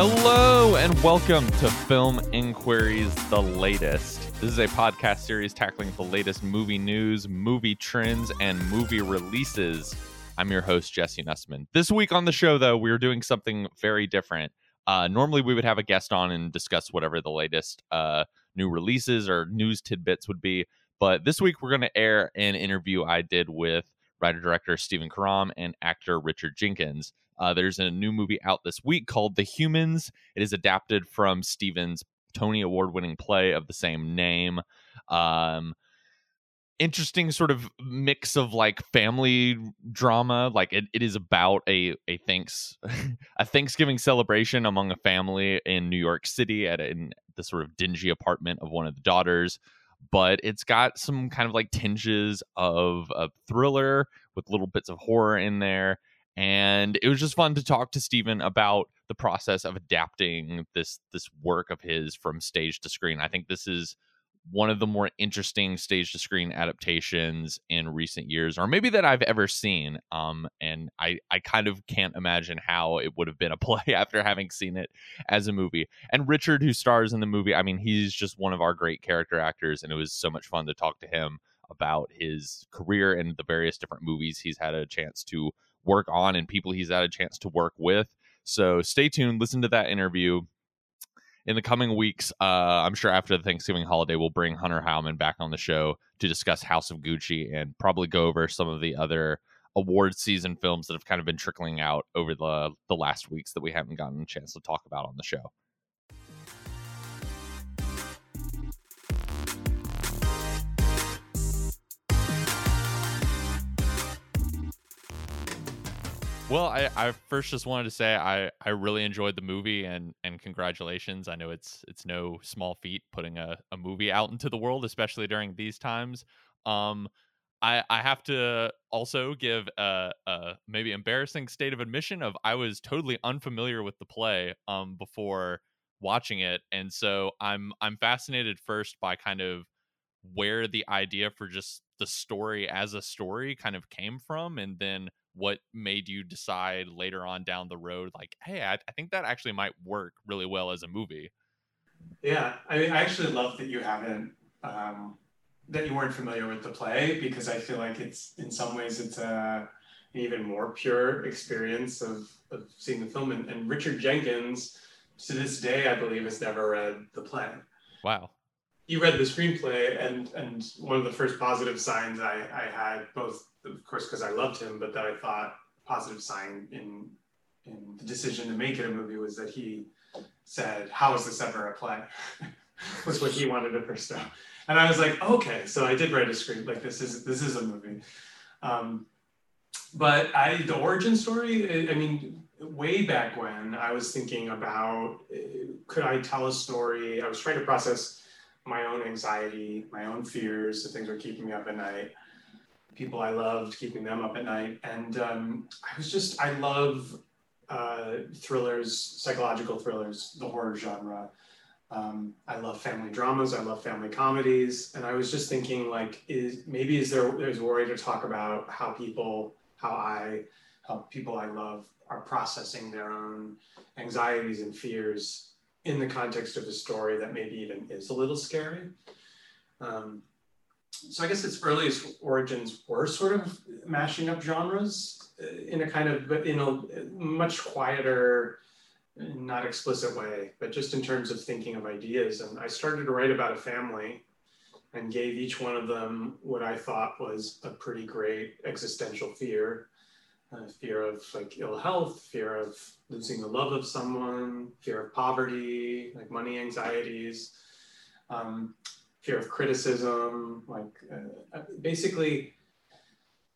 Hello and welcome to Film Inquiries, The Latest. This is a podcast series tackling the latest movie news, movie trends, and movie releases. I'm your host, Jesse Nussman. This week on the show, though, we're doing something very different. Normally, we would have a guest on and discuss whatever the latest new releases or news tidbits would be. But this week, we're going to air an interview I did with writer-director Stephen Karam and actor Richard Jenkins. There's a new movie out this week called The Humans. It is adapted from Stephen's Tony Award-winning play of the same name. Interesting sort of mix of like family drama. Like it is about a Thanksgiving celebration among a family in New York City in the sort of dingy apartment of one of the daughters. But it's got some kind of like tinges of a thriller with little bits of horror in there. And it was just fun to talk to Stephen about the process of adapting this work of his from stage to screen. I think this is one of the more interesting stage to screen adaptations in recent years, or maybe that I've ever seen. And I kind of can't imagine how it would have been a play after having seen it as a movie. And Richard, who stars in the movie, I mean, he's just one of our great character actors, and it was so much fun to talk to him about his career and the various different movies he's had a chance to work on and people he's had a chance to work with. So stay tuned, listen to that interview. In the coming weeks, I'm sure after the Thanksgiving holiday, we'll bring Hunter Howman back on the show to discuss House of Gucci and probably go over some of the other award season films that have kind of been trickling out over the last weeks that we haven't gotten a chance to talk about on the show. Well, I first just wanted to say I really enjoyed the movie and congratulations. I know it's no small feat putting a movie out into the world, especially during these times. I have to also give a maybe embarrassing state of admission of I was totally unfamiliar with the play before watching it. And so I'm fascinated first by kind of where the idea for just the story as a story kind of came from, and then what made you decide later on down the road, like, hey, I think that actually might work really well as a movie. Yeah, I mean, I actually love that you haven't, that you weren't familiar with the play, because I feel like it's, in some ways, it's an even more pure experience of seeing the film. And Richard Jenkins, to this day, I believe, has never read the play. Wow. You read the screenplay, and one of the first positive signs I had, both of course because I loved him, but that I thought positive sign in the decision to make it a movie, was that he said, "How is this ever a play?" was what he wanted to first know. And I was like, okay, so I did write a screen, like this is a movie. But the origin story, I mean, way back when I was thinking about, could I tell a story? I was trying to process my own anxiety, my own fears, the things were keeping me up at night, people I loved, keeping them up at night. And I love thrillers, psychological thrillers, the horror genre. I love family dramas, I love family comedies. And I was just thinking, like, is there a way to talk about how people I love are processing their own anxieties and fears in the context of a story that maybe even is a little scary. So I guess its earliest origins were sort of mashing up genres in a kind of, in a much quieter, not explicit way, but just in terms of thinking of ideas. And I started to write about a family and gave each one of them what I thought was a pretty great existential fear. Fear of like ill health, fear of losing the love of someone, fear of poverty, like money anxieties, fear of criticism, basically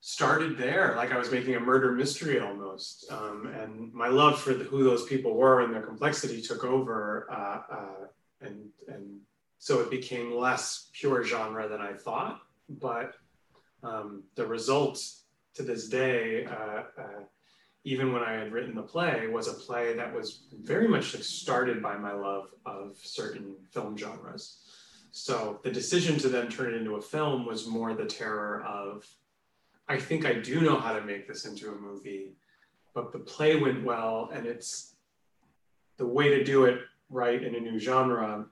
started there. Like I was making a murder mystery almost. And my love for who those people were and their complexity took over. And so it became less pure genre than I thought, but the results to this day, even when I had written the play, was a play that was very much started by my love of certain film genres. So the decision to then turn it into a film was more the terror of, I think I do know how to make this into a movie, but the play went well, and it's the way to do it right in a new genre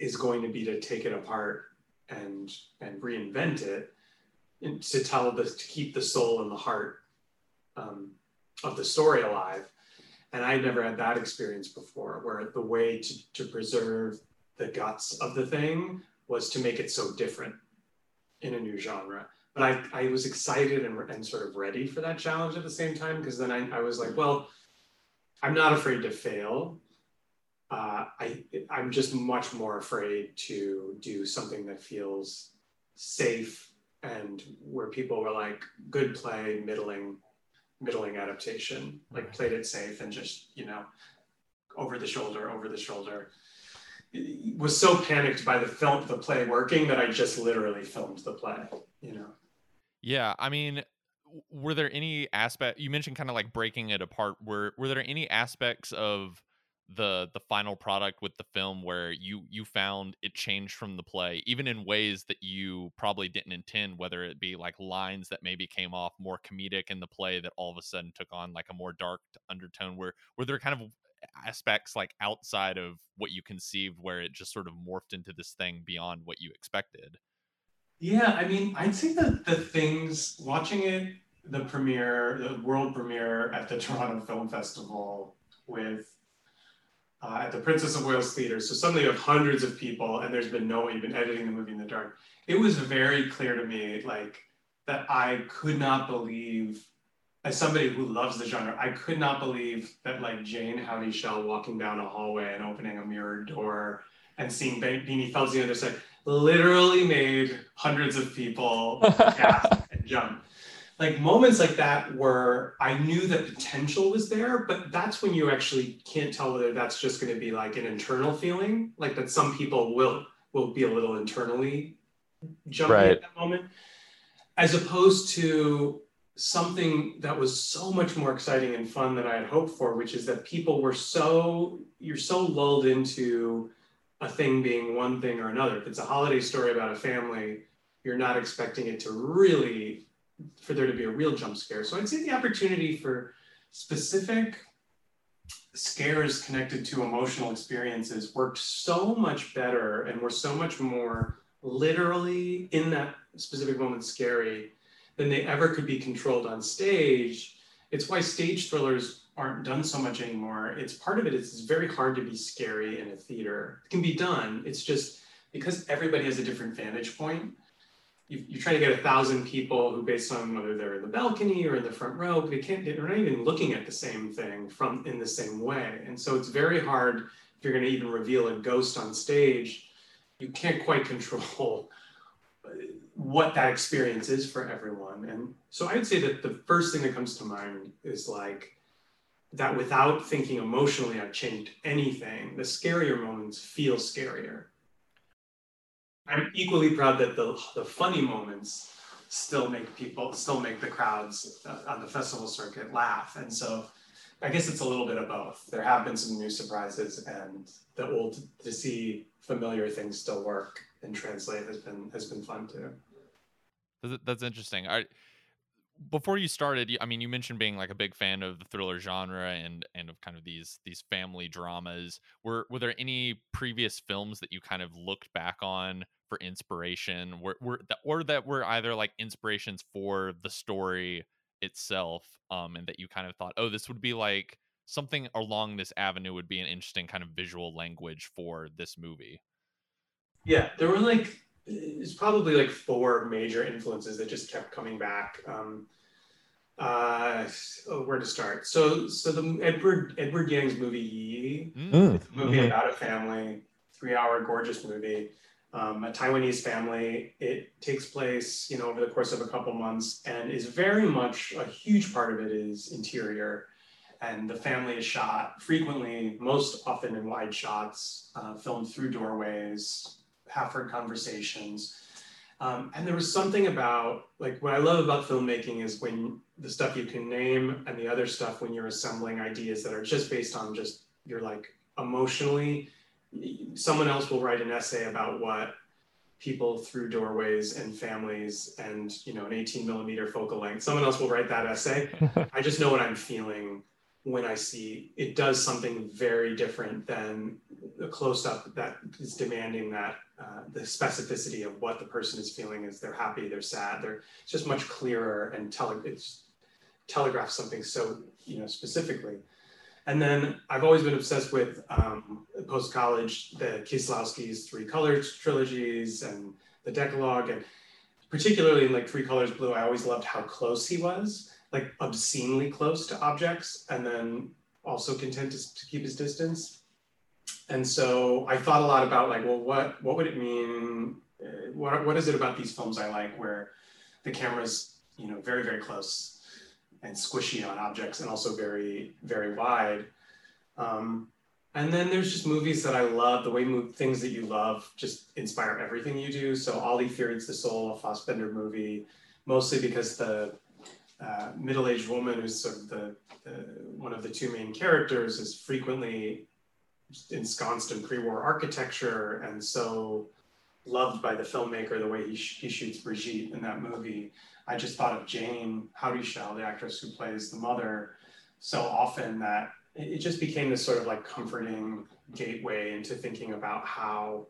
is going to be to take it apart and reinvent it, and to tell this, to keep the soul and the heart of the story alive. And I never had that experience before, where the way to preserve the guts of the thing was to make it so different in a new genre. But I was excited and sort of ready for that challenge at the same time, because then I was like, well, I'm not afraid to fail. I'm just much more afraid to do something that feels safe and where people were like, good play, middling adaptation, like played it safe and just, you know, over the shoulder. It was so panicked by the play working that I just literally filmed the play, you know? Yeah. I mean, were there any aspect, you mentioned kind of like breaking it apart, were there any aspects of the final product with the film where you found it changed from the play, even in ways that you probably didn't intend, whether it be like lines that maybe came off more comedic in the play that all of a sudden took on like a more dark undertone? Were there kind of aspects like outside of what you conceived where it just sort of morphed into this thing beyond what you expected? Yeah, I mean, I'd say that the things, watching it, the world premiere at the Toronto Film Festival with at the Princess of Wales Theater. So suddenly you have hundreds of people and there's been no one even editing the movie in the dark. It was very clear to me, like, that I could not believe, as somebody who loves the genre, I could not believe that like Jane Houdyshell walking down a hallway and opening a mirror door and seeing Beanie Feldstein on the other side literally made hundreds of people gasp and jump. Like moments like that were, I knew that potential was there, but that's when you actually can't tell whether that's just going to be like an internal feeling, like that some people will be a little internally jumping right at that moment, as opposed to something that was so much more exciting and fun than I had hoped for, which is that people were you're so lulled into a thing being one thing or another. If it's a holiday story about a family, you're not expecting it to really, for there to be a real jump scare. So I'd say the opportunity for specific scares connected to emotional experiences worked so much better and were so much more literally in that specific moment scary than they ever could be controlled on stage. It's why stage thrillers aren't done so much anymore. It's part of it, it's very hard to be scary in a theater. It can be done, it's just because everybody has a different vantage point. You try to get 1,000 people who, based on whether they're in the balcony or in the front row, they're not even looking at the same thing in the same way. And so it's very hard if you're going to even reveal a ghost on stage. You can't quite control what that experience is for everyone. And so I would say that the first thing that comes to mind is like that without thinking emotionally, I've changed anything. The scarier moments feel scarier. I'm equally proud that the funny moments still make the crowds on the festival circuit laugh. And so I guess it's a little bit of both. There have been some new surprises, and the old, to see familiar things still work and translate has been fun too. That's interesting. Before you started, I mean, you mentioned being like a big fan of the thriller genre and of kind of these family dramas. Were there any previous films that you kind of looked back on for inspiration, or that were either like inspirations for the story itself, and that you kind of thought, oh, this would be like something along this avenue would be an interesting kind of visual language for this movie? Yeah, there were like, it's probably like four major influences that just kept coming back. Where to start? So the Edward Yang's movie Yi Yi, it's a movie about a family, 3-hour gorgeous movie, a Taiwanese family. It takes place, you know, over the course of a couple months, and is very much, a huge part of it is interior, and the family is shot frequently, most often in wide shots, filmed through doorways, half-heard conversations. And there was something about, like, what I love about filmmaking is when the stuff you can name and the other stuff when you're assembling ideas that are just based on just, you're like, emotionally, someone else will write an essay about what people through doorways and families and, you know, an 18 millimeter focal length, someone else will write that essay. I just know what I'm feeling when I see it does something very different than a close-up that is demanding that the specificity of what the person is feeling is they're happy, they're sad, they're it's just much clearer and telegraphs something so specifically. And then I've always been obsessed with post-college, the Kieslowski's Three Colors trilogies and the Decalogue, and particularly in like Three Colors Blue, I always loved how close he was, like obscenely close to objects, and then also content to keep his distance. And so I thought a lot about like, well, what would it mean? What is it about these films I like where the camera's, very, very close and squishy on objects and also very, very wide. And then there's just movies that I love, the way things that you love just inspire everything you do. So Ollie Fears the Soul, a Fassbender movie, mostly because the middle-aged woman who's sort of one of the two main characters is frequently ensconced in pre-war architecture and so loved by the filmmaker, the way he shoots Brigitte in that movie. I just thought of Jane Houdyshell, the actress who plays the mother, so often that it just became this sort of like comforting gateway into thinking about how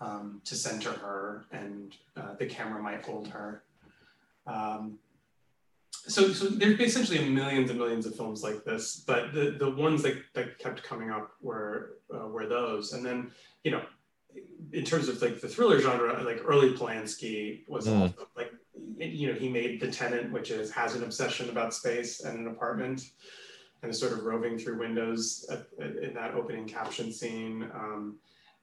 to center her and the camera might hold her. So there's essentially millions and millions of films like this, but the ones that kept coming up were those. And then, in terms of like the thriller genre, like early Polanski was also, like, he made The Tenant, which has an obsession about space and an apartment and is sort of roving through windows in that opening caption scene.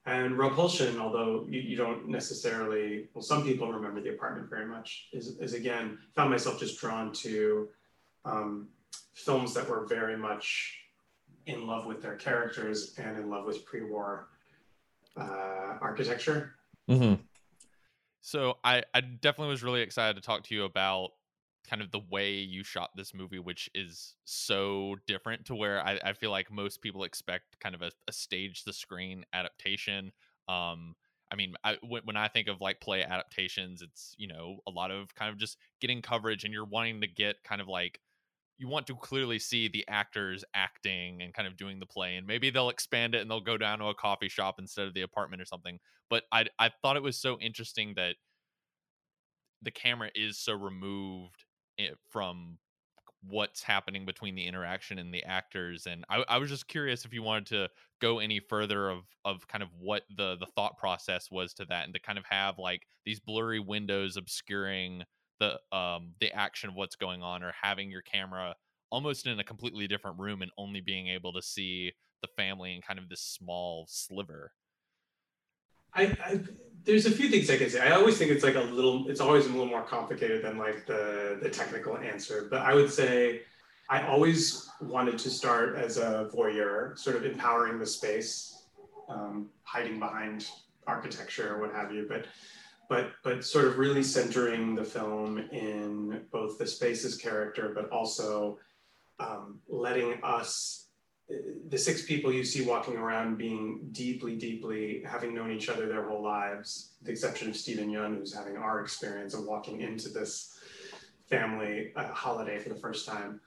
And Repulsion, although you don't necessarily, well, some people remember the apartment very much, is again, found myself just drawn to films that were very much in love with their characters and in love with pre-war architecture. Mm-hmm. So I definitely was really excited to talk to you about kind of the way you shot this movie, which is so different to where I feel like most people expect kind of a stage the screen adaptation. When I think of like play adaptations, it's, a lot of kind of just getting coverage and you're wanting to get kind of like, you want to clearly see the actors acting and kind of doing the play, and maybe they'll expand it and they'll go down to a coffee shop instead of the apartment or something. But I thought it was so interesting that the camera is so removed from what's happening between the interaction and the actors. And I was just curious if you wanted to go any further of kind of what the thought process was to that, and to kind of have like these blurry windows obscuring the action of what's going on, or having your camera almost in a completely different room and only being able to see the family in kind of this small sliver. There's a few things I can say. I always think it's always a little more complicated than like the technical answer. But I would say I always wanted to start as a voyeur, sort of empowering the space, hiding behind architecture or what have you. But sort of really centering the film in both the space's character, but also letting us, the six people you see walking around, being deeply, deeply having known each other their whole lives, with the exception of Steven Yeun, who's having our experience of walking into this family holiday for the first time.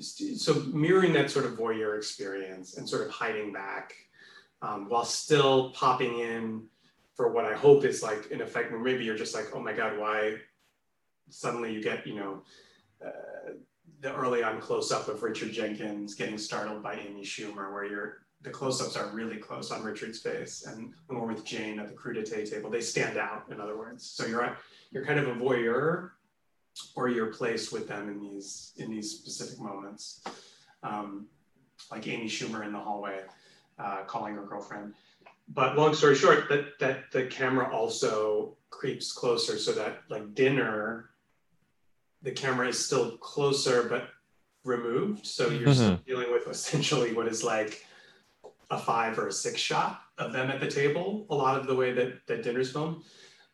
So mirroring that sort of voyeur experience and sort of hiding back while still popping in for what I hope is like an effect where maybe you're just like, oh my God, why suddenly you get, the early on close up of Richard Jenkins getting startled by Amy Schumer, where the close ups are really close on Richard's face. And when we're with Jane at the crudité table, they stand out, in other words. So you're kind of a voyeur, or you're placed with them in these specific moments. Like Amy Schumer in the hallway, calling her girlfriend. But long story short, that the camera also creeps closer, so that like dinner, the camera is still closer but removed. So you're still dealing with essentially what is like a 5 or a 6 shot of them at the table, a lot of the way that dinner's filmed.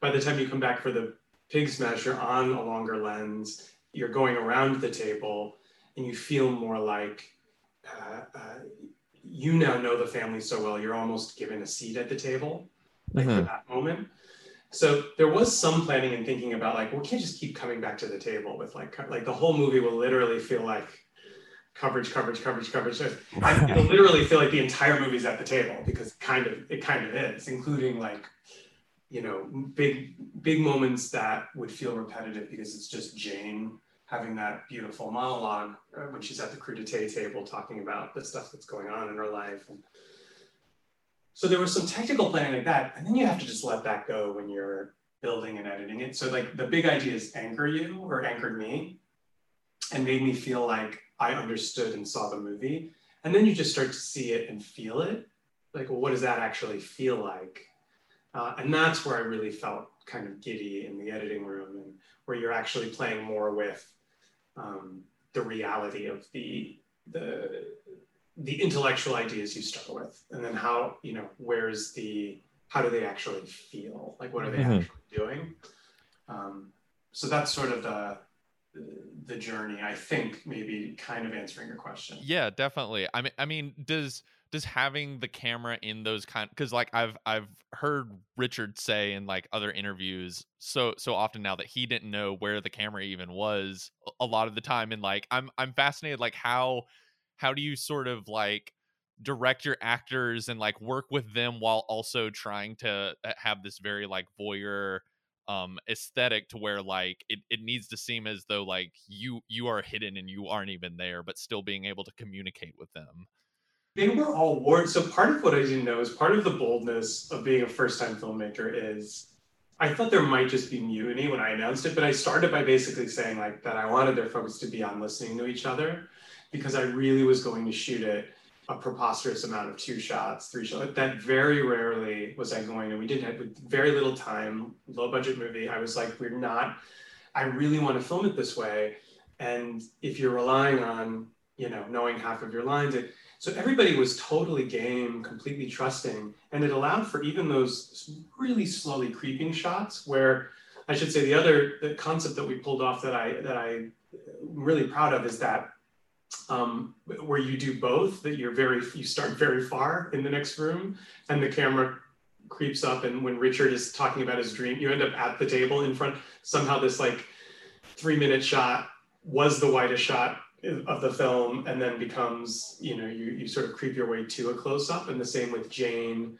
By the time you come back for the pig smash, you're on a longer lens, you're going around the table, and you feel more like you now know the family so well, you're almost given a seat at the table, like for that moment. So there was some planning and thinking about like, well, we can't just keep coming back to the table with like the whole movie will literally feel like coverage. I literally feel like the entire movie's at the table, because it kind of is, including big moments that would feel repetitive because it's just Jane having that beautiful monologue when she's at the crudité table talking about the stuff that's going on in her life. And so there was some technical planning like that, and then you have to just let that go when you're building and editing it. So like the big ideas anchor you, or anchored me, and made me feel like I understood and saw the movie. And then you just start to see it and feel it. Like, well, what does that actually feel like? And that's where I really felt kind of giddy in the editing room, and where you're actually playing more with the reality of the intellectual ideas you start with, and then how do they actually feel? Like, what are they actually doing? So that's sort of the journey, I think, maybe kind of answering your question. Yeah, definitely. I mean, does having the camera in those because I've heard Richard say in other interviews so often now that he didn't know where the camera even was a lot of the time, and I'm fascinated how do you sort of direct your actors and work with them while also trying to have this very voyeur aesthetic to where it needs to seem as though you are hidden and you aren't even there, but still being able to communicate with them. They were all warned. So part of what I didn't know is part of the boldness of being a first-time filmmaker is I thought there might just be mutiny when I announced it, but I started by basically saying that I wanted their focus to be on listening to each other, because I really was going to shoot it a preposterous amount of 2 shots, 3 shots. That very rarely was I going, and we did have very little time, low budget movie. I was I really want to film it this way. And if you're relying on, knowing half of your lines, so everybody was totally game, completely trusting. And it allowed for even those really slowly creeping shots where I should say the concept that we pulled off that I'm really proud of is that where you do both, that you start very far in the next room and the camera creeps up. And when Richard is talking about his dream, you end up at the table in front. Somehow this 3-minute shot was the widest shot of the film, and then becomes, you sort of creep your way to a close up. And the same with Jane,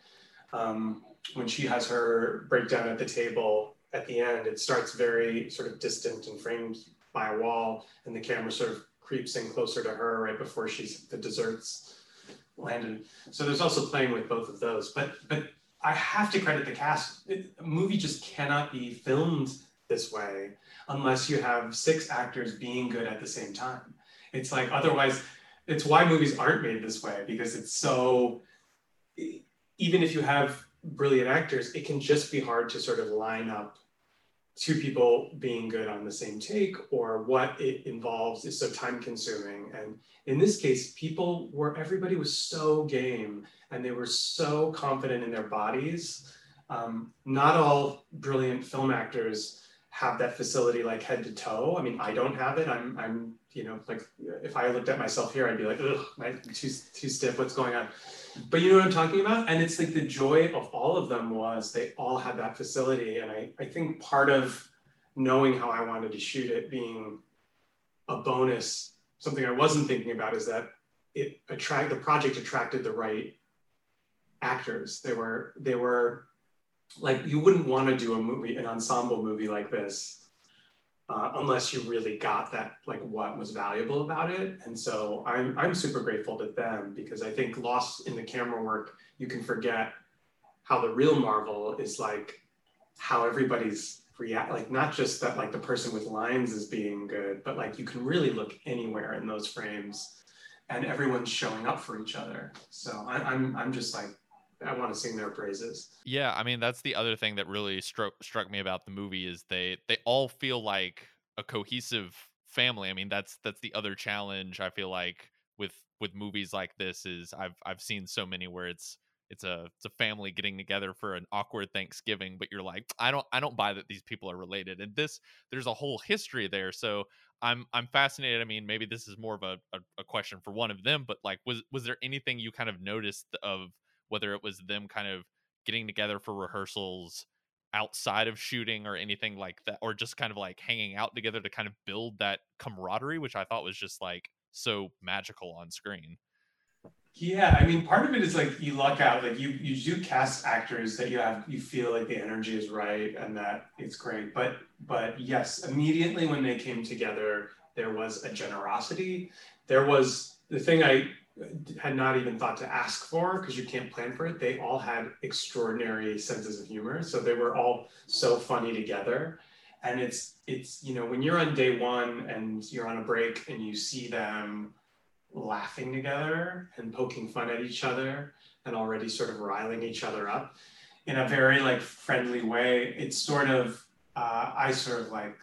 when she has her breakdown at the table at the end, it starts very sort of distant and framed by a wall, and the camera sort of creeps in closer to her right before the desserts landed. So there's also playing with both of those, but I have to credit the cast. A movie just cannot be filmed this way unless you have 6 actors being good at the same time. It's otherwise, it's why movies aren't made this way, because it's so, even if you have brilliant actors, it can just be hard to sort of line up 2 people being good on the same take, or what it involves is so time consuming. And in this case, everybody was so game and they were so confident in their bodies. Not all brilliant film actors have that facility head to toe. I mean, I don't have it. I'm if I looked at myself here, I'd be ugh, I'm too stiff, what's going on? But you know what I'm talking about? And it's the joy of all of them was they all had that facility. And I think part of knowing how I wanted to shoot it being a bonus, something I wasn't thinking about is that the project attracted the right actors. They were you wouldn't want to do an ensemble movie like this unless you really got that, what was valuable about it. And so I'm super grateful to them, because I think lost in the camera work, you can forget how the real marvel is how everybody's react, not just that the person with lines is being good, but you can really look anywhere in those frames and everyone's showing up for each other. So I'm just I want to sing their praises. Yeah, I mean, that's the other thing that really struck me about the movie is they all feel like a cohesive family. I mean, that's the other challenge I feel with movies like this is I've seen so many where it's a family getting together for an awkward Thanksgiving, but you're I don't buy that these people are related. And this, there's a whole history there. So I'm fascinated. I mean, maybe this is more of a question for one of them, but was there anything you kind of noticed of whether it was them kind of getting together for rehearsals outside of shooting or anything like that, or just kind of hanging out together to kind of build that camaraderie, which I thought was just so magical on screen. Yeah, I mean, part of it is like you luck out, like you do cast actors that you feel like the energy is right and that it's great. But yes, immediately when they came together, there was a generosity. There was the thing I had not even thought to ask for, because you can't plan for it. They all had extraordinary senses of humor, so they were all so funny together. And it's you know, when you're on day one and you're on a break and you see them laughing together and poking fun at each other and already sort of riling each other up in a very like friendly way, it's sort of I sort of like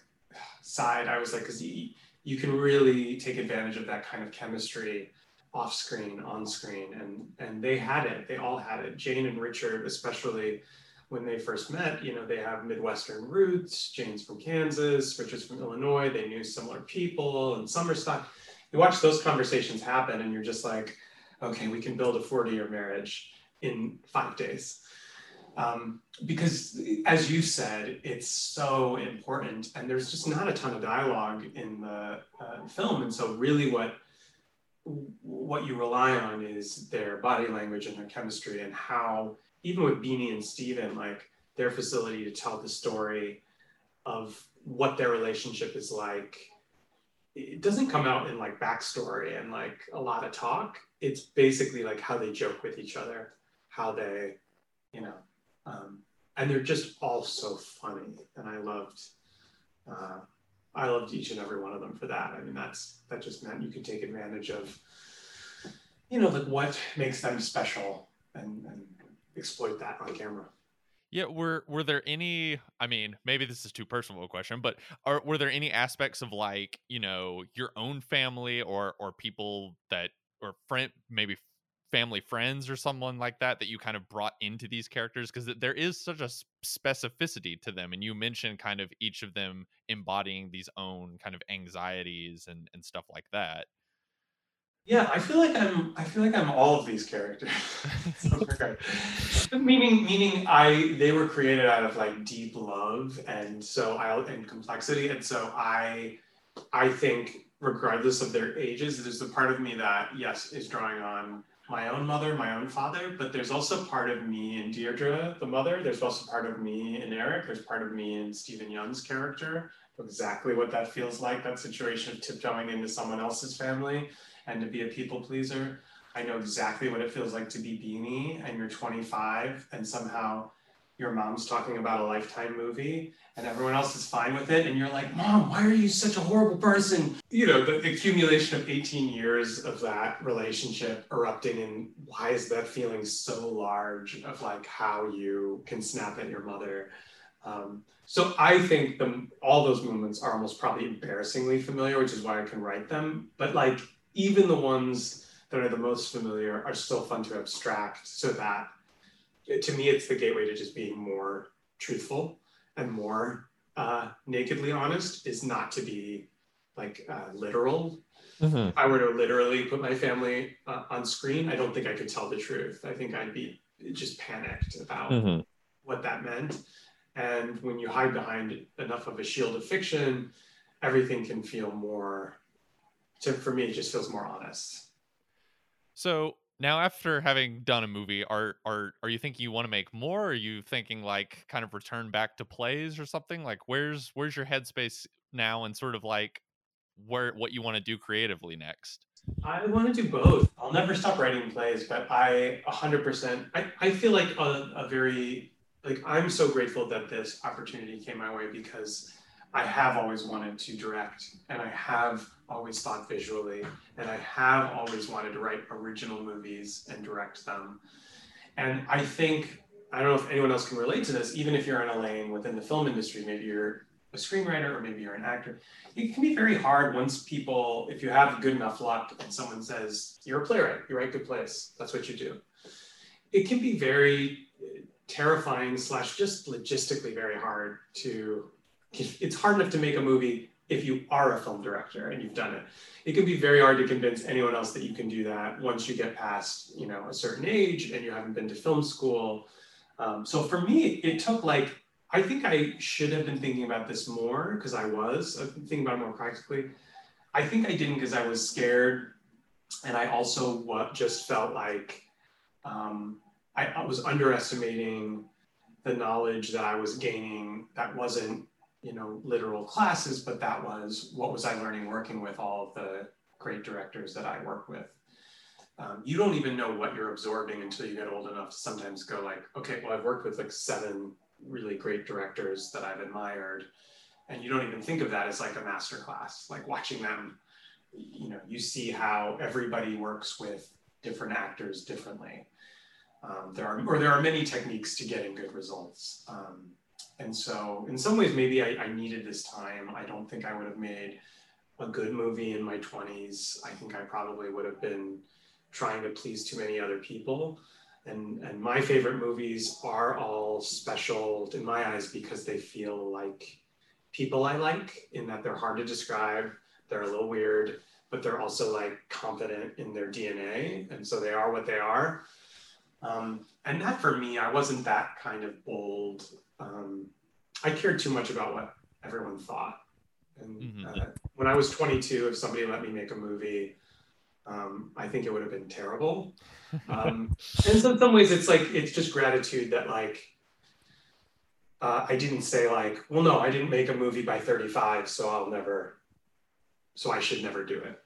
sighed. I was like, because you can really take advantage of that kind of chemistry off screen, on screen, and they had it. They all had it. Jane and Richard, especially when they first met, you know, they have Midwestern roots. Jane's from Kansas, Richard's from Illinois. They knew similar people and summer stock. You watch those conversations happen and you're just like, okay, we can build a 40-year marriage in 5 days. Because as you said, it's so important, and there's just not a ton of dialogue in the film. And so really what you rely on is their body language and their chemistry, and how, even with Beanie and Steven, like their facility to tell the story of what their relationship is like. It doesn't come out in like backstory and like a lot of talk. It's basically like how they joke with each other, how they, you know, and they're just all so funny. And I loved each and every one of them for that. I mean, that just meant you could take advantage of, you know, like what makes them special and exploit that on camera. Yeah, were there any, I mean, maybe this is too personal a question, but were there any aspects of like, you know, your own family or people that, or friend, maybe family friends or someone like that, that you kind of brought into these characters? Because there is such a specificity to them. And you mentioned kind of each of them embodying these own kind of anxieties and stuff like that. Yeah, I feel like I'm all of these characters. Meaning they were created out of like deep love and complexity. And so I think regardless of their ages, there's the part of me that yes is drawing on my own mother, my own father, but there's also part of me in Deirdre, the mother. There's also part of me in Eric. There's part of me in Steven Yeun's character. Exactly what that feels like, that situation of tiptoeing into someone else's family. And to be a people pleaser, I know exactly what it feels like to be Beanie, and you're 25, and somehow your mom's talking about a Lifetime movie, and everyone else is fine with it, and you're like, Mom, why are you such a horrible person? You know, the accumulation of 18 years of that relationship erupting, and why is that feeling so large of like how you can snap at your mother? So I think all those moments are almost probably embarrassingly familiar, which is why I can write them, but like, even the ones that are the most familiar are still fun to abstract, so that to me, it's the gateway to just being more truthful and more nakedly honest, is not to be like literal. Mm-hmm. If I were to literally put my family on screen, I don't think I could tell the truth. I think I'd be just panicked about mm-hmm. what that meant. And when you hide behind enough of a shield of fiction, everything can feel more, for me, it just feels more honest. So now, after having done a movie, are you thinking you want to make more? Or are you thinking like kind of return back to plays or something? Like where's your headspace now, and sort of like what you want to do creatively next? I want to do both. I'll never stop writing plays, but I 100%. I feel like a very, like, I'm so grateful that this opportunity came my way, because I have always wanted to direct, and I have always thought visually, and I have always wanted to write original movies and direct them. And I think, I don't know if anyone else can relate to this, even if you're in a lane within the film industry, maybe you're a screenwriter or maybe you're an actor, it can be very hard once people, if you have good enough luck and someone says, you're a playwright, you write good plays, that's what you do. It can be very terrifying / just logistically very hard to, it's hard enough to make a movie if you are a film director and you've done it. It can be very hard to convince anyone else that you can do that once you get past, you know, a certain age and you haven't been to film school. So for me, it took like, I think I should have been thinking about this more, because I was thinking about it more practically. I think I didn't because I was scared, and I also just felt like I was underestimating the knowledge that I was gaining. That wasn't, you know, literal classes, but that was what was I learning working with all of the great directors that I work with. You don't even know what you're absorbing until you get old enough to sometimes go like, okay, well, I've worked with like 7 really great directors that I've admired. And you don't even think of that as like a masterclass, like watching them, you know, you see how everybody works with different actors differently. There are many techniques to getting good results. And so in some ways, maybe I needed this time. I don't think I would have made a good movie in my 20s. I think I probably would have been trying to please too many other people. And my favorite movies are all special in my eyes because they feel like people I like, in that they're hard to describe, they're a little weird, but they're also like confident in their DNA. And so they are what they are. And that for me, I wasn't that kind of bold. I cared too much about what everyone thought. And when I was 22, if somebody let me make a movie, I think it would have been terrible. And so in some ways it's like, it's just gratitude that like, I didn't say like, well, no, I didn't make a movie by 35, so I should never do it.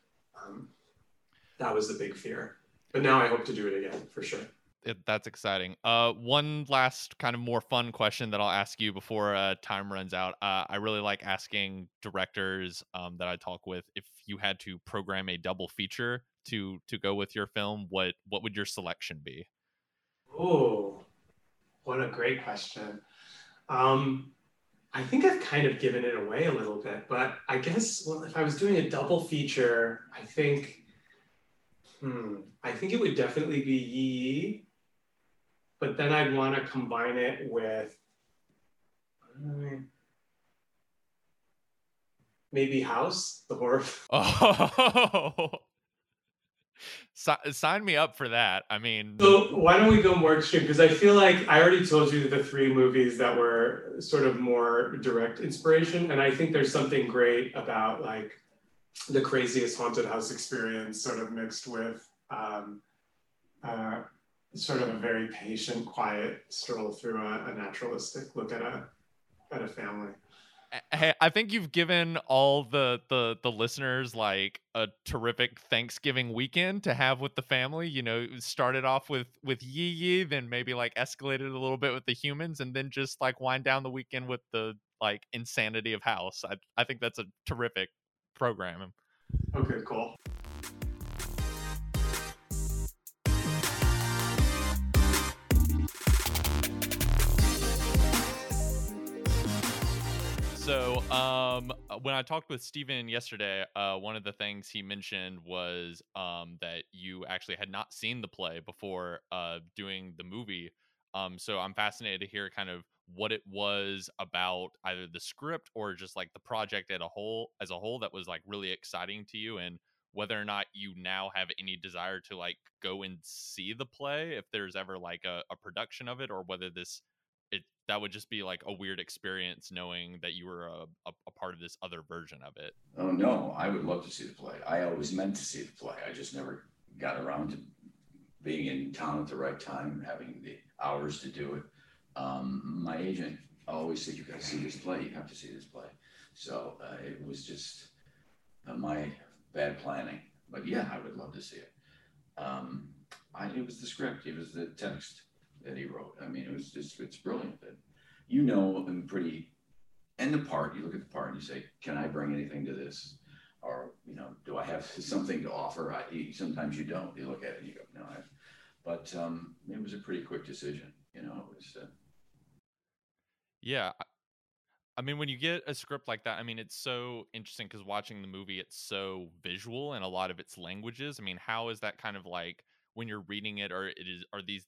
That was the big fear. But now I hope to do it again, for sure. That's exciting. One last kind of more fun question that I'll ask you before time runs out. I really like asking directors that I talk with, if you had to program a double feature to go with your film, what would your selection be? Oh, what a great question. I think I've kind of given it away a little bit, but I guess, well, if I was doing a double feature, I think it would definitely be Yi Yi, but then I'd want to combine it with maybe House, the horror. Oh, sign me up for that. I mean, so why don't we go more extreme? Because I feel like I already told you the 3 movies that were sort of more direct inspiration, and I think there's something great about like the craziest haunted house experience sort of mixed with sort of a very patient, quiet stroll through a naturalistic look at a family. Hey, I think you've given all the listeners like a terrific Thanksgiving weekend to have with the family. You know, started off with Yi Yi, then maybe like escalated a little bit with The Humans, and then just like wind down the weekend with the like insanity of House. I think that's a terrific program. Okay, cool. So when I talked with Steven yesterday, one of the things he mentioned was that you actually had not seen the play before doing the movie. So I'm fascinated to hear kind of what it was about, either the script or just like the project as a whole that was like really exciting to you, and whether or not you now have any desire to like go and see the play if there's ever like a production of it, or whether that would just be like a weird experience knowing that you were a part of this other version of it. Oh no, I would love to see the play. I always meant to see the play. I just never got around to being in town at the right time, having the hours to do it. My agent always said, you got to see this play. You have to see this play. So it was just my bad planning, but yeah, I would love to see it. It was the script. It was the text that he wrote. I mean, it's brilliant. That, you know, and the part, you look at the part and you say, can I bring anything to this? Or, you know, do I have something to offer? Sometimes you don't, you look at it and you go, no, but it was a pretty quick decision. You know, it was, yeah. I mean, when you get a script like that, I mean, it's so interesting because watching the movie, it's so visual and a lot of its languages. I mean, how is that kind of like, when you're reading it, are these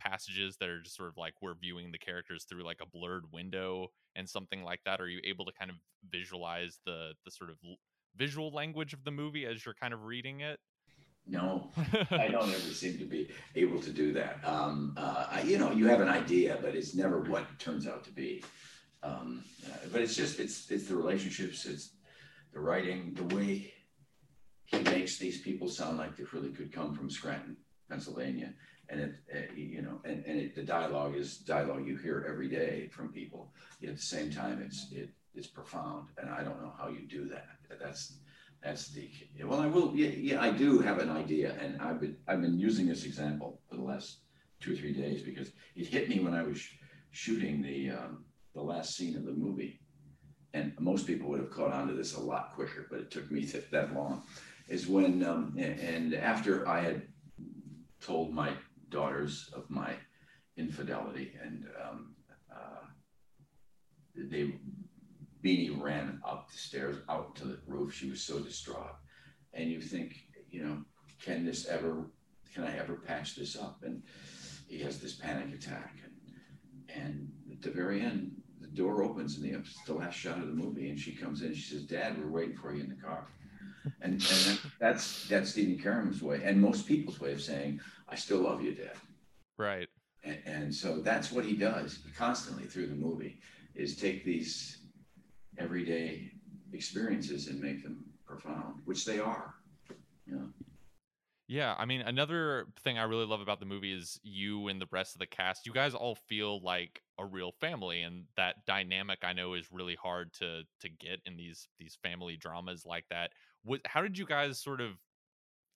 passages that are just sort of like we're viewing the characters through like a blurred window and something like that? Are you able to kind of visualize the sort of visual language of the movie as you're kind of reading it? No, I don't ever seem to be able to do that. You have an idea, but it's never what it turns out to be. But it's the relationships, it's the writing, the way he makes these people sound like they really could come from Scranton, Pennsylvania. And it, you know, and the dialogue is dialogue you hear every day from people. Yet at the same time, it's profound. And I don't know how you do that. That's the, well, I will, yeah, I do have an idea. And I've been using this example for the last 2 or 3 days because it hit me when I was shooting the last scene of the movie. And most people would have caught on to this a lot quicker, but it took me that long, is when, and after I had told my daughters of my infidelity, and Beanie ran up the stairs, out to the roof. She was so distraught. And you think, you know, can I ever patch this up? And he has this panic attack. And at the very end, the door opens and it's the last shot of the movie. And she comes in, she says, "Dad, we're waiting for you in the car." And that's Stephen Karam's way, and most people's way of saying, "I still love you, Dad." Right. And so that's what he does constantly through the movie, is take these everyday experiences and make them profound, which they are. Yeah. Yeah, I mean, another thing I really love about the movie is you and the rest of the cast. You guys all feel like a real family, and that dynamic, I know, is really hard to get in these family dramas like that. How did you guys sort of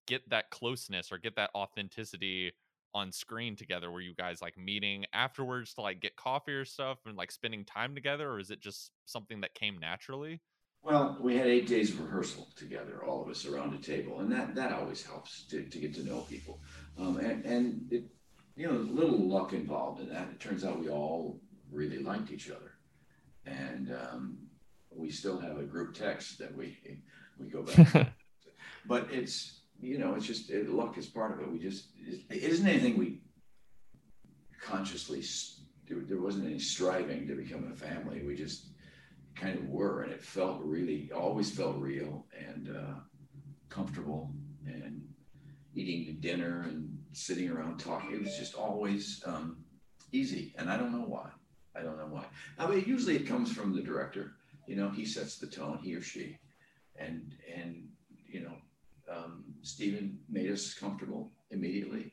get that closeness or get that authenticity on screen together? Were you guys like meeting afterwards to like get coffee or stuff and like spending time together, or is it just something that came naturally? Well, we had 8 days of rehearsal together, all of us around a table, and that always helps to get to know people. And it, you know, little luck involved in that. It turns out we all really liked each other, and we still have a group text that we go back to. But it's, you know, it's just luck is part of it. We just, it isn't anything we consciously do. There wasn't any striving to become a family. We just kind of were, and it always felt real and comfortable, and eating dinner and sitting around talking. It was just always easy, and I don't know why. I mean, usually it comes from the director. You know, he sets the tone, he or she, and you know, Stephen made us comfortable immediately.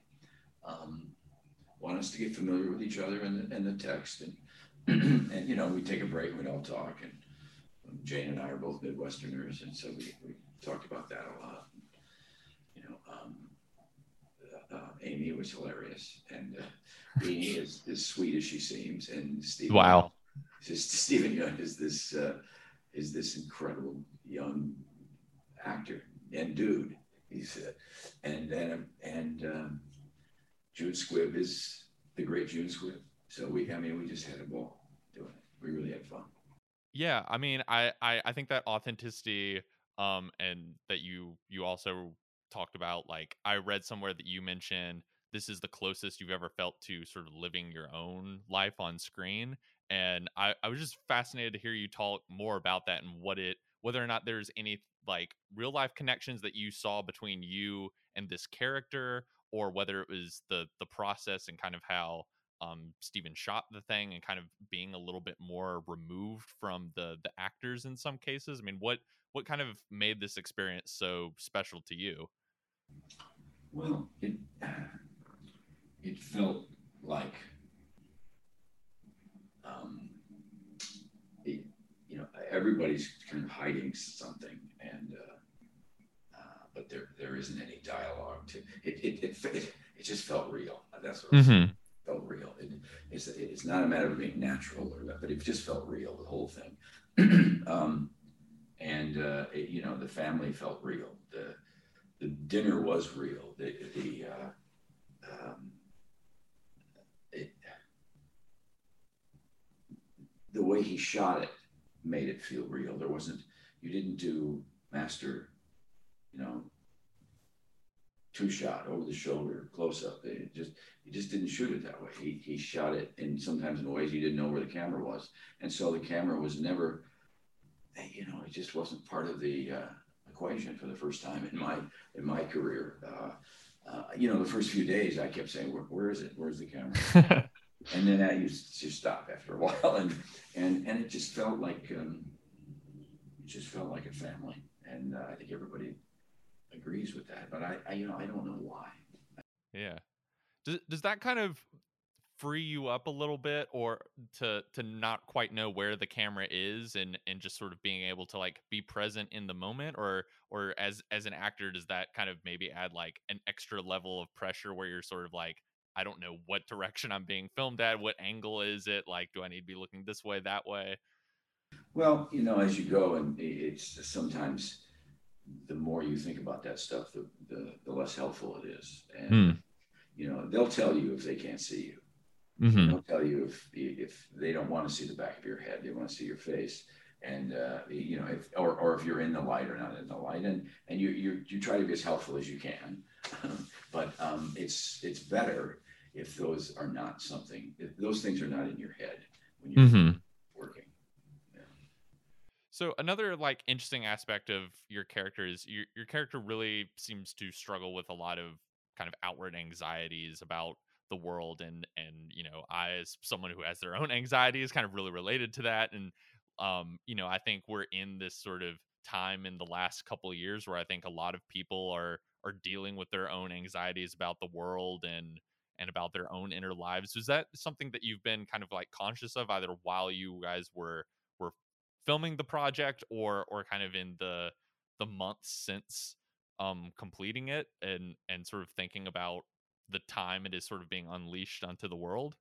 Wanted us to get familiar with each other and the text, and and, you know, we take a break, we'd all talk, and Jane and I are both Midwesterners, and so we talked about that a lot. You know, Amy was hilarious, and Beanie is as sweet as she seems, and Stephen, wow, Stephen Yeun is this incredible young actor and dude. He's and June Squibb is the great June Squibb. So we just had a ball doing it. We really had fun. Yeah, I mean, I think that authenticity, and that you also talked about, like, I read somewhere that you mentioned this is the closest you've ever felt to sort of living your own life on screen. And I was just fascinated to hear you talk more about that, and whether or not there's any like real life connections that you saw between you and this character, or whether it was the process and kind of how Stephen shot the thing, and kind of being a little bit more removed from the actors in some cases. I mean, what kind of made this experience so special to you? Well, it felt like you know, everybody's kind of hiding something, and but there isn't any dialogue to it just felt real. That's what I'm saying. Felt real. It's not a matter of being natural or that, but it just felt real, the whole thing. You know, the family felt real. The dinner was real. The way he shot it made it feel real. You didn't do master, you know, two-shot, over the shoulder, close-up. He just didn't shoot it that way. He shot it, and sometimes in ways you didn't know where the camera was. And so the camera was never, you know, it just wasn't part of the equation for the first time in my career. You know, the first few days I kept saying, where is it? Where's the camera? And then I used to stop after a while. And it just felt like a family. And I think everybody agrees with that, but I you know, I don't know why. Yeah. Does that kind of free you up a little bit, or to not quite know where the camera is and just sort of being able to like be present in the moment, or as an actor, does that kind of maybe add like an extra level of pressure where you're sort of like, I don't know what direction I'm being filmed at, what angle is it, like do I need to be looking this way, that way? Well, you know, as you go, and it's sometimes the more you think about that stuff, the less helpful it is. And you know, they'll tell you if they can't see you. Mm-hmm. They'll tell you if they don't want to see the back of your head, they want to see your face, and you know, if or if you're in the light or not in the light, and you try to be as helpful as you can, but it's better if those are not something, if those things are not in your head when you're working. Yeah. So another like interesting aspect of your character is your character really seems to struggle with a lot of kind of outward anxieties about the world, and you know, I, as someone who has their own anxieties, kind of really related to that. And you know, I think we're in this sort of time in the last couple of years where I think a lot of people are dealing with their own anxieties about the world and about their own inner lives. Is that something that you've been kind of like conscious of, either while you guys were filming the project or kind of in the months since completing it, and sort of thinking about the time it is sort of being unleashed onto the world?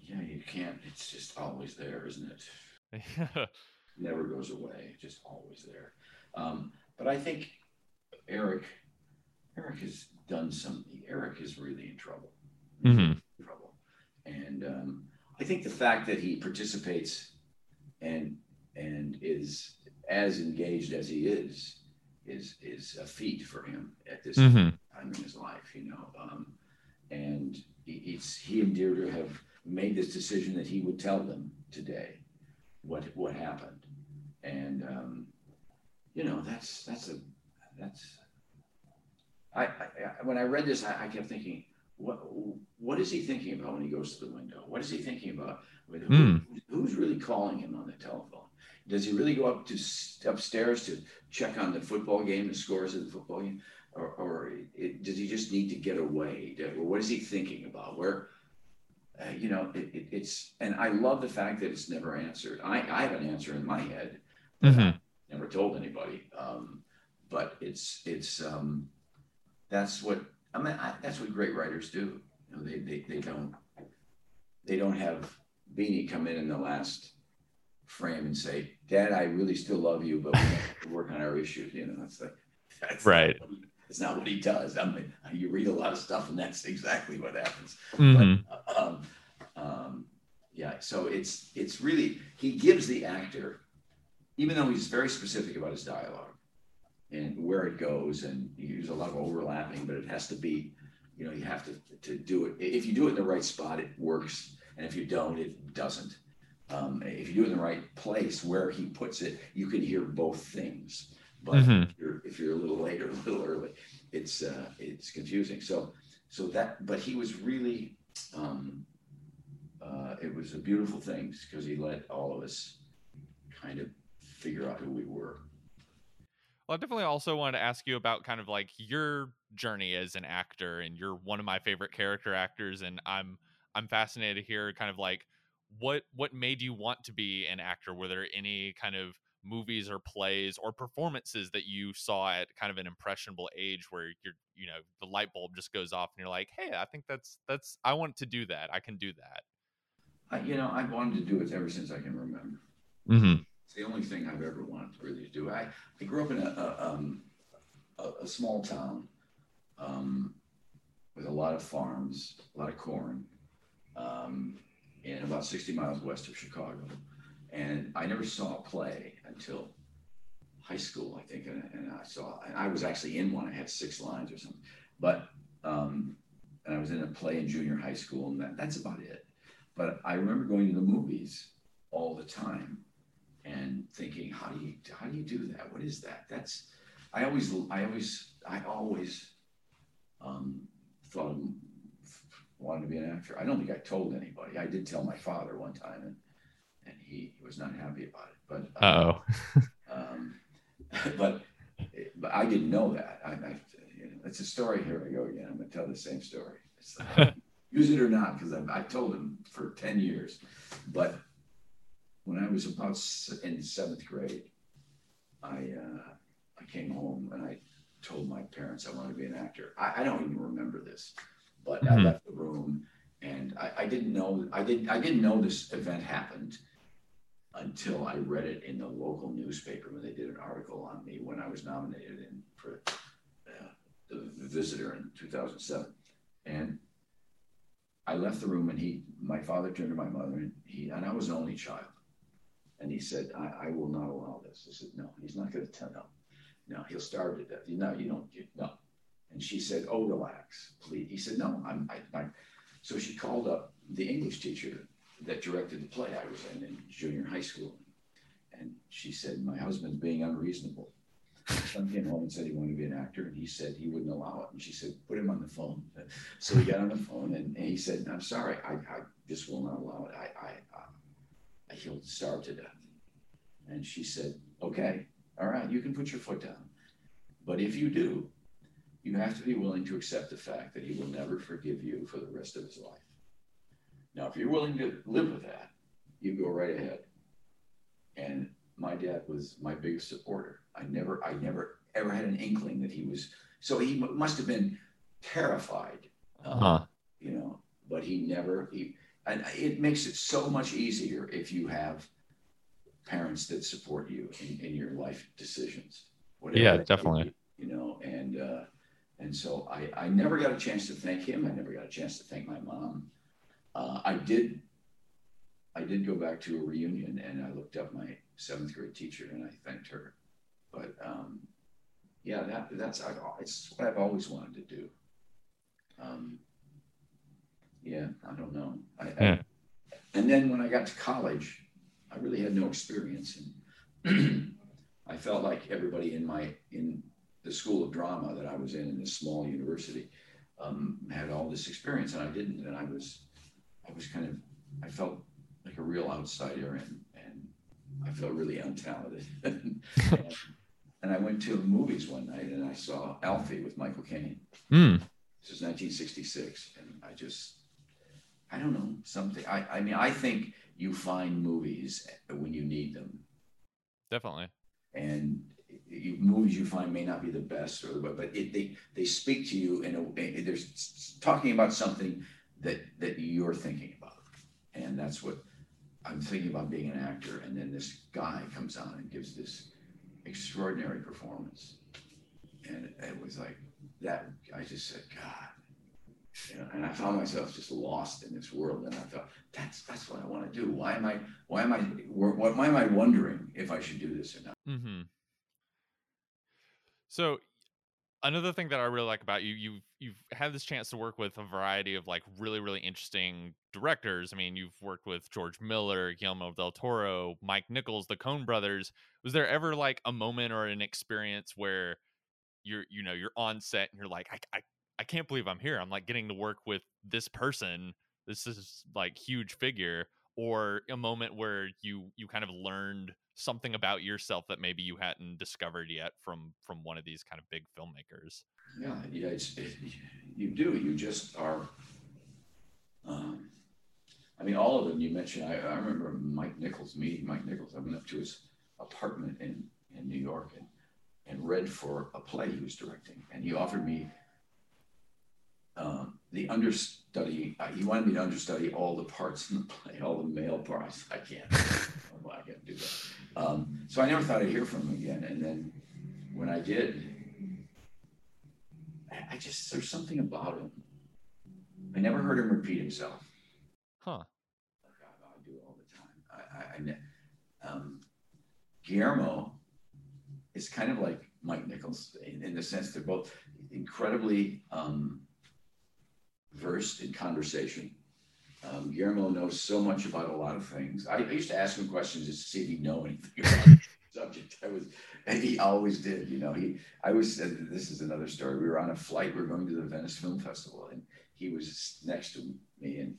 Yeah, you can't, it's just always there, isn't it? Never goes away, just always there. But I think Eric has done something. Eric is really in trouble. And I think the fact that he participates and is as engaged as he is a feat for him at this time in his life, you know. And it's he and Deirdre have made this decision that he would tell them today what happened, and you know, I when I read this, I kept thinking, what is he thinking about when he goes to the window? What is he thinking about? Who's really calling him on the telephone? Does he really go upstairs to check on the football game, the scores of the football game? Or does he just need to get away? What is he thinking about? Where, you know, it's, and I love the fact that it's never answered. I have an answer in my head. I've never told anybody. But it's that's what, I mean, that's what great writers do. You know, they don't have Beanie come in the last frame and say, "Dad, I really still love you, but we have to work on our issues." You know, it's like, that's right. It's not what he does. I mean, you read a lot of stuff, and that's exactly what happens. But, yeah. So it's really, he gives the actor, even though he's very specific about his dialogue and where it goes, and there's a lot of overlapping, but it has to be, you know, you have to do it. If you do it in the right spot, it works, and if you don't, it doesn't. If you do it in the right place where he puts it, you can hear both things. But if you're a little late or a little early, it's confusing. So that, but he was really, it was a beautiful thing because he let all of us kind of figure out who we were. Well, I definitely also wanted to ask you about kind of like your journey as an actor, and you're one of my favorite character actors, and I'm fascinated to hear kind of like what made you want to be an actor? Were there any kind of movies or plays or performances that you saw at kind of an impressionable age where you're, you know, the light bulb just goes off and you're like, hey, I think that's I want to do that, I can do that? You know, I've wanted to do it ever since I can remember. It's the only thing I've ever wanted to really do. I grew up in a small town with a lot of farms, a lot of corn, and about 60 miles west of Chicago. And I never saw a play until high school, I think. And I was actually in one. I had 6 lines or something. But and I was in a play in junior high school, and that's about it. But I remember going to the movies all the time and thinking, how do you do that? What is that? That's I always thought I wanted to be an actor. I don't think I told anybody. I did tell my father one time, and he was not happy about it, but but But I didn't know that. It's a story. Here I go again. I'm going to tell the same story. It's like, use it or not, because I told him for 10 years. But when I was about in 7th grade, I came home and I told my parents I wanted to be an actor. I don't even remember this, but I left the room, and I didn't know this event happened until I read it in the local newspaper when they did an article on me when I was nominated for The Visitor in 2007. And I left the room, and my father turned to my mother, and I was an only child. And he said, I will not allow this. I said, no, he's not going to tell. No, he'll starve to death. No, you don't. No. And she said, oh, relax, please. He said, no, So she called up the English teacher that directed the play I was in junior high school. And she said, my husband's being unreasonable. My son came home and said he wanted to be an actor, and he said he wouldn't allow it. And she said, put him on the phone. So he got on the phone, and he said, I'm sorry, I just will not allow it. He'll starve to death. And she said, okay, all right, you can put your foot down. But if you do, you have to be willing to accept the fact that he will never forgive you for the rest of his life. Now, if you're willing to live with that, you go right ahead. And my dad was my biggest supporter. I never ever had an inkling that he was, so he must have been terrified, but he never, and it makes it so much easier if you have parents that support you in your life decisions. Yeah, definitely. And so I never got a chance to thank him. I never got a chance to thank my mom. I did go back to a reunion, and I looked up my 7th grade teacher, and I thanked her. But it's what I've always wanted to do. I don't know. And then when I got to college, I really had no experience, and I felt like everybody in the school of drama that I was in this small university had all this experience, and I didn't. And I felt like a real outsider, and I felt really untalented. And I went to movies one night, and I saw Alfie with Michael Caine. This was 1966, and I don't know, something. I mean, I think you find movies when you need them. Definitely. And movies you find may not be the best, but they speak to you in a way. They're talking about something that you're thinking about. And that's what I'm thinking about being an actor. And then this guy comes on and gives this extraordinary performance. And it was like that. I just said, God. And I found myself just lost in this world. And I thought, that's what I want to do. Why am I wondering if I should do this or not? Mm-hmm. So another thing that I really like about you, you've had this chance to work with a variety of like really, really interesting directors. I mean, you've worked with George Miller, Guillermo del Toro, Mike Nichols, the Coen brothers. Was there ever like a moment or an experience where you're on set and you're like, I can't believe I'm here. I'm like getting to work with this person. This is like huge figure, or a moment where you kind of learned something about yourself that maybe you hadn't discovered yet from one of these kind of big filmmakers. Yeah. You just are. All of them you mentioned. I remember meeting Mike Nichols. I went up to his apartment in New York and read for a play he was directing, and he offered me the understudy. He wanted me to understudy all the parts in the play, all the male parts. I can't. I can't do that. So I never thought I'd hear from him again. And then when I did, there's something about him. I never heard him repeat himself. I do it all the time. Guillermo is kind of like Mike Nichols in the sense they're both incredibly versed in conversation. Guillermo knows so much about a lot of things. I used to ask him questions just to see if he knew anything about the subject. And he always did. This is another story. We were on a flight. We were going to the Venice Film Festival, and he was next to me, and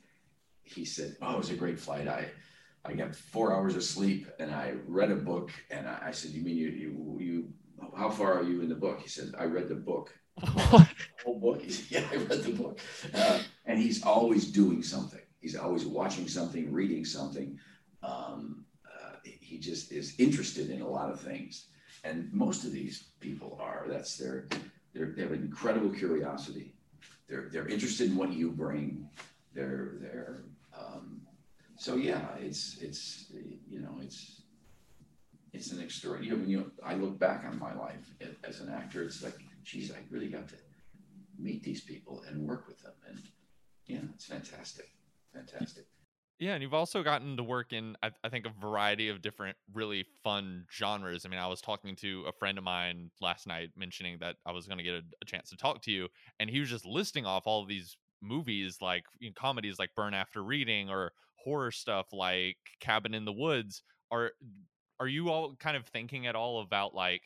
he said, "Oh, it was a great flight. I got 4 hours of sleep, and I read a book." And I said, "You mean you how far are you in the book? He says, I read the book. The whole book? He said, yeah, I read the book. And he's always doing something. He's always watching something, reading something. He just is interested in a lot of things. And most of these people are, that's they have an incredible curiosity. They're interested in what you bring. So yeah, it's an extraordinary, I look back on my life as an actor, it's like, geez, I really got to meet these people and work with them. And yeah, it's fantastic. Fantastic. Yeah, and you've also gotten to work in, I think, a variety of different really fun genres. I mean, I was talking to a friend of mine last night mentioning that I was going to get a chance to talk to you, and he was just listing off all of these movies, like comedies like Burn After Reading, or horror stuff like Cabin in the Woods. Are you all kind of thinking at all about like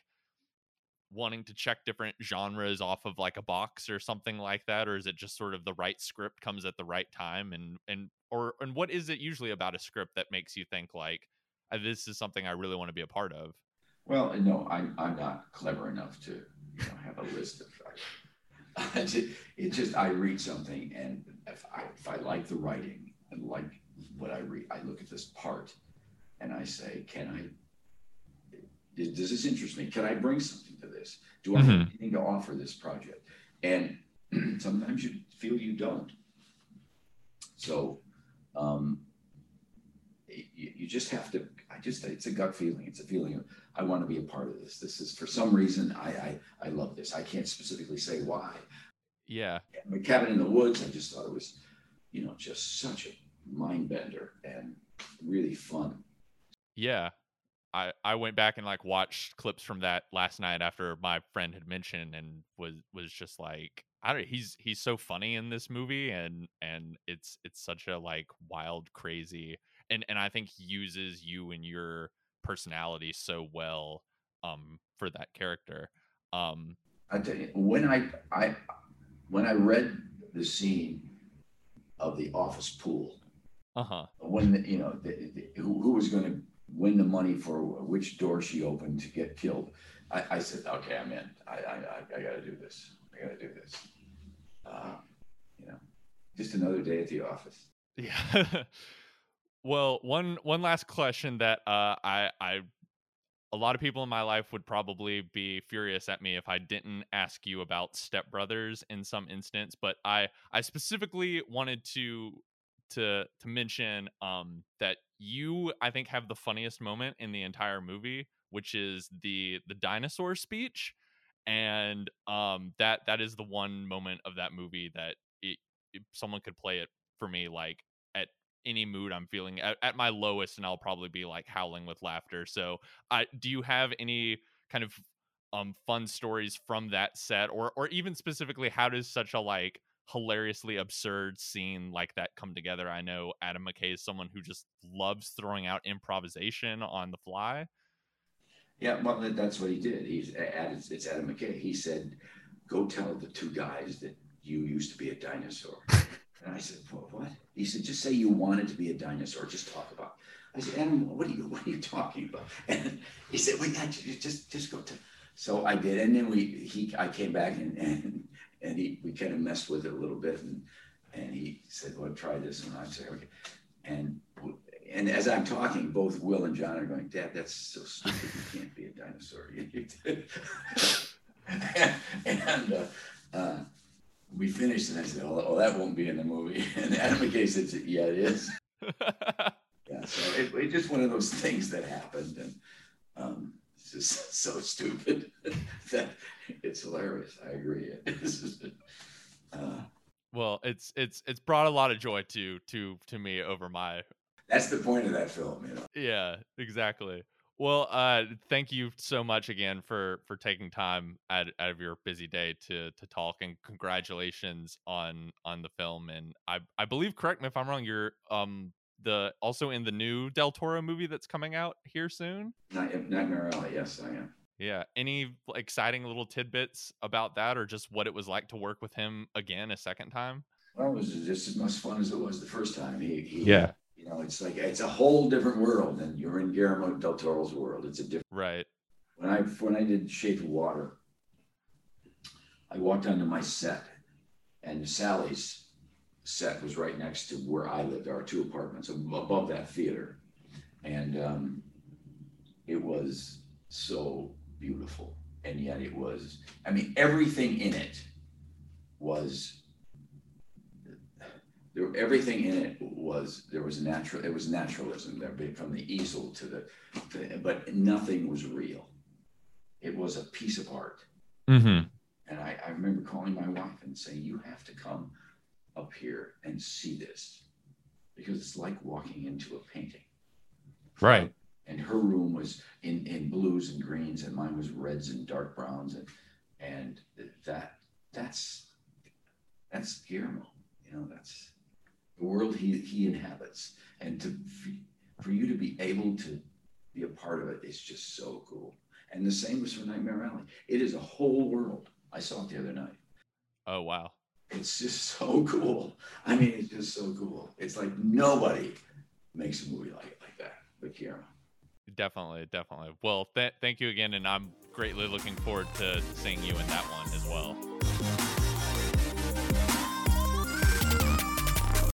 wanting to check different genres off of like a box or something like that? Or is it just sort of the right script comes at the right time? And what is it usually about a script that makes you think like, this is something I really want to be a part of? Well, no, I'm not clever enough to have a list of, it's just, I read something and if I like the writing and like what I read, I look at this part and I say, does this interest me? Can I bring something to this? Do I have anything to offer this project? And sometimes you feel you don't. So you just have to, it's a gut feeling. It's a feeling of, I want to be a part of this. This is, for some reason, I love this. I can't specifically say why. Yeah. But Cabin in the Woods, I just thought it was, just such a mind bender and really fun. Yeah. I went back and like watched clips from that last night after my friend had mentioned, and was just like, I don't know, he's so funny in this movie, and it's such a like wild, crazy, and I think he uses you and your personality so well for that character. I tell you, when I read the scene of the office pool, when who was going to win the money for which door she opened to get killed, I said, okay, I'm in. I gotta do this. Just another day at the office. Yeah. Well, one last question that a lot of people in my life would probably be furious at me if I didn't ask you about Stepbrothers in some instance, but I specifically wanted to mention that you, I think, have the funniest moment in the entire movie, which is the dinosaur speech, and that is the one moment of that movie that someone could play it for me like at any mood I'm feeling, at my lowest, and I'll probably be like howling with laughter. So do you have any kind of fun stories from that set, or even specifically, how does such a like hilariously absurd scene like that come together? I know Adam McKay is someone who just loves throwing out improvisation on the fly. Yeah, well, that's what he did. It's Adam McKay. He said, go tell the two guys that you used to be a dinosaur. And I said, well, what? He said, just say you wanted to be a dinosaur. Just talk about it. I said, Adam, what are you talking about? And he said, well, just go tell. So I did. And then I came back and we kind of messed with it a little bit, and he said, well, try this, and I said, okay. And as I'm talking, both Will and John are going, Dad, that's so stupid, you can't be a dinosaur. and we finished, and I said, oh, that won't be in the movie. And Adam McKay said, yeah, it is. Yeah, so it's just one of those things that happened, and it's just so stupid that it's hilarious. I agree. Well, it's brought a lot of joy to me over my. That's the point of that film, Yeah, exactly. Well, thank you so much again for taking time out of your busy day to talk, and congratulations on the film. And I believe, correct me if I'm wrong, you're also in the new Del Toro movie that's coming out here soon? Nightmare Alley, yes, I am. Yeah. Any exciting little tidbits about that, or just what it was like to work with him again a second time? Well, it was just as much fun as it was the first time. Yeah. It's like, it's a whole different world, and you're in Guillermo del Toro's world. It's a different When I did Shape of Water, I walked onto my set, and Sally's set was right next to where I lived. There are two apartments above that theater. And it was so beautiful. And yet it was, I mean, everything in it was, it was naturalism there, from the easel to the, but nothing was real. It was a piece of art. Mm-hmm. And I remember calling my wife and saying, you have to come up here and see this, because it's like walking into a painting. Right. And her room was in blues and greens, and mine was reds and dark browns, and that's Guillermo, you know, that's the world he inhabits. And for you to be able to be a part of it is just so cool. And the same was for Nightmare Alley. It is a whole world. I saw it the other night. Oh, wow. It's just so cool. I mean, it's just so cool. It's like nobody makes a movie like that, but Guillermo. Definitely, definitely. Well, thank you again. And I'm greatly looking forward to seeing you in that one as well.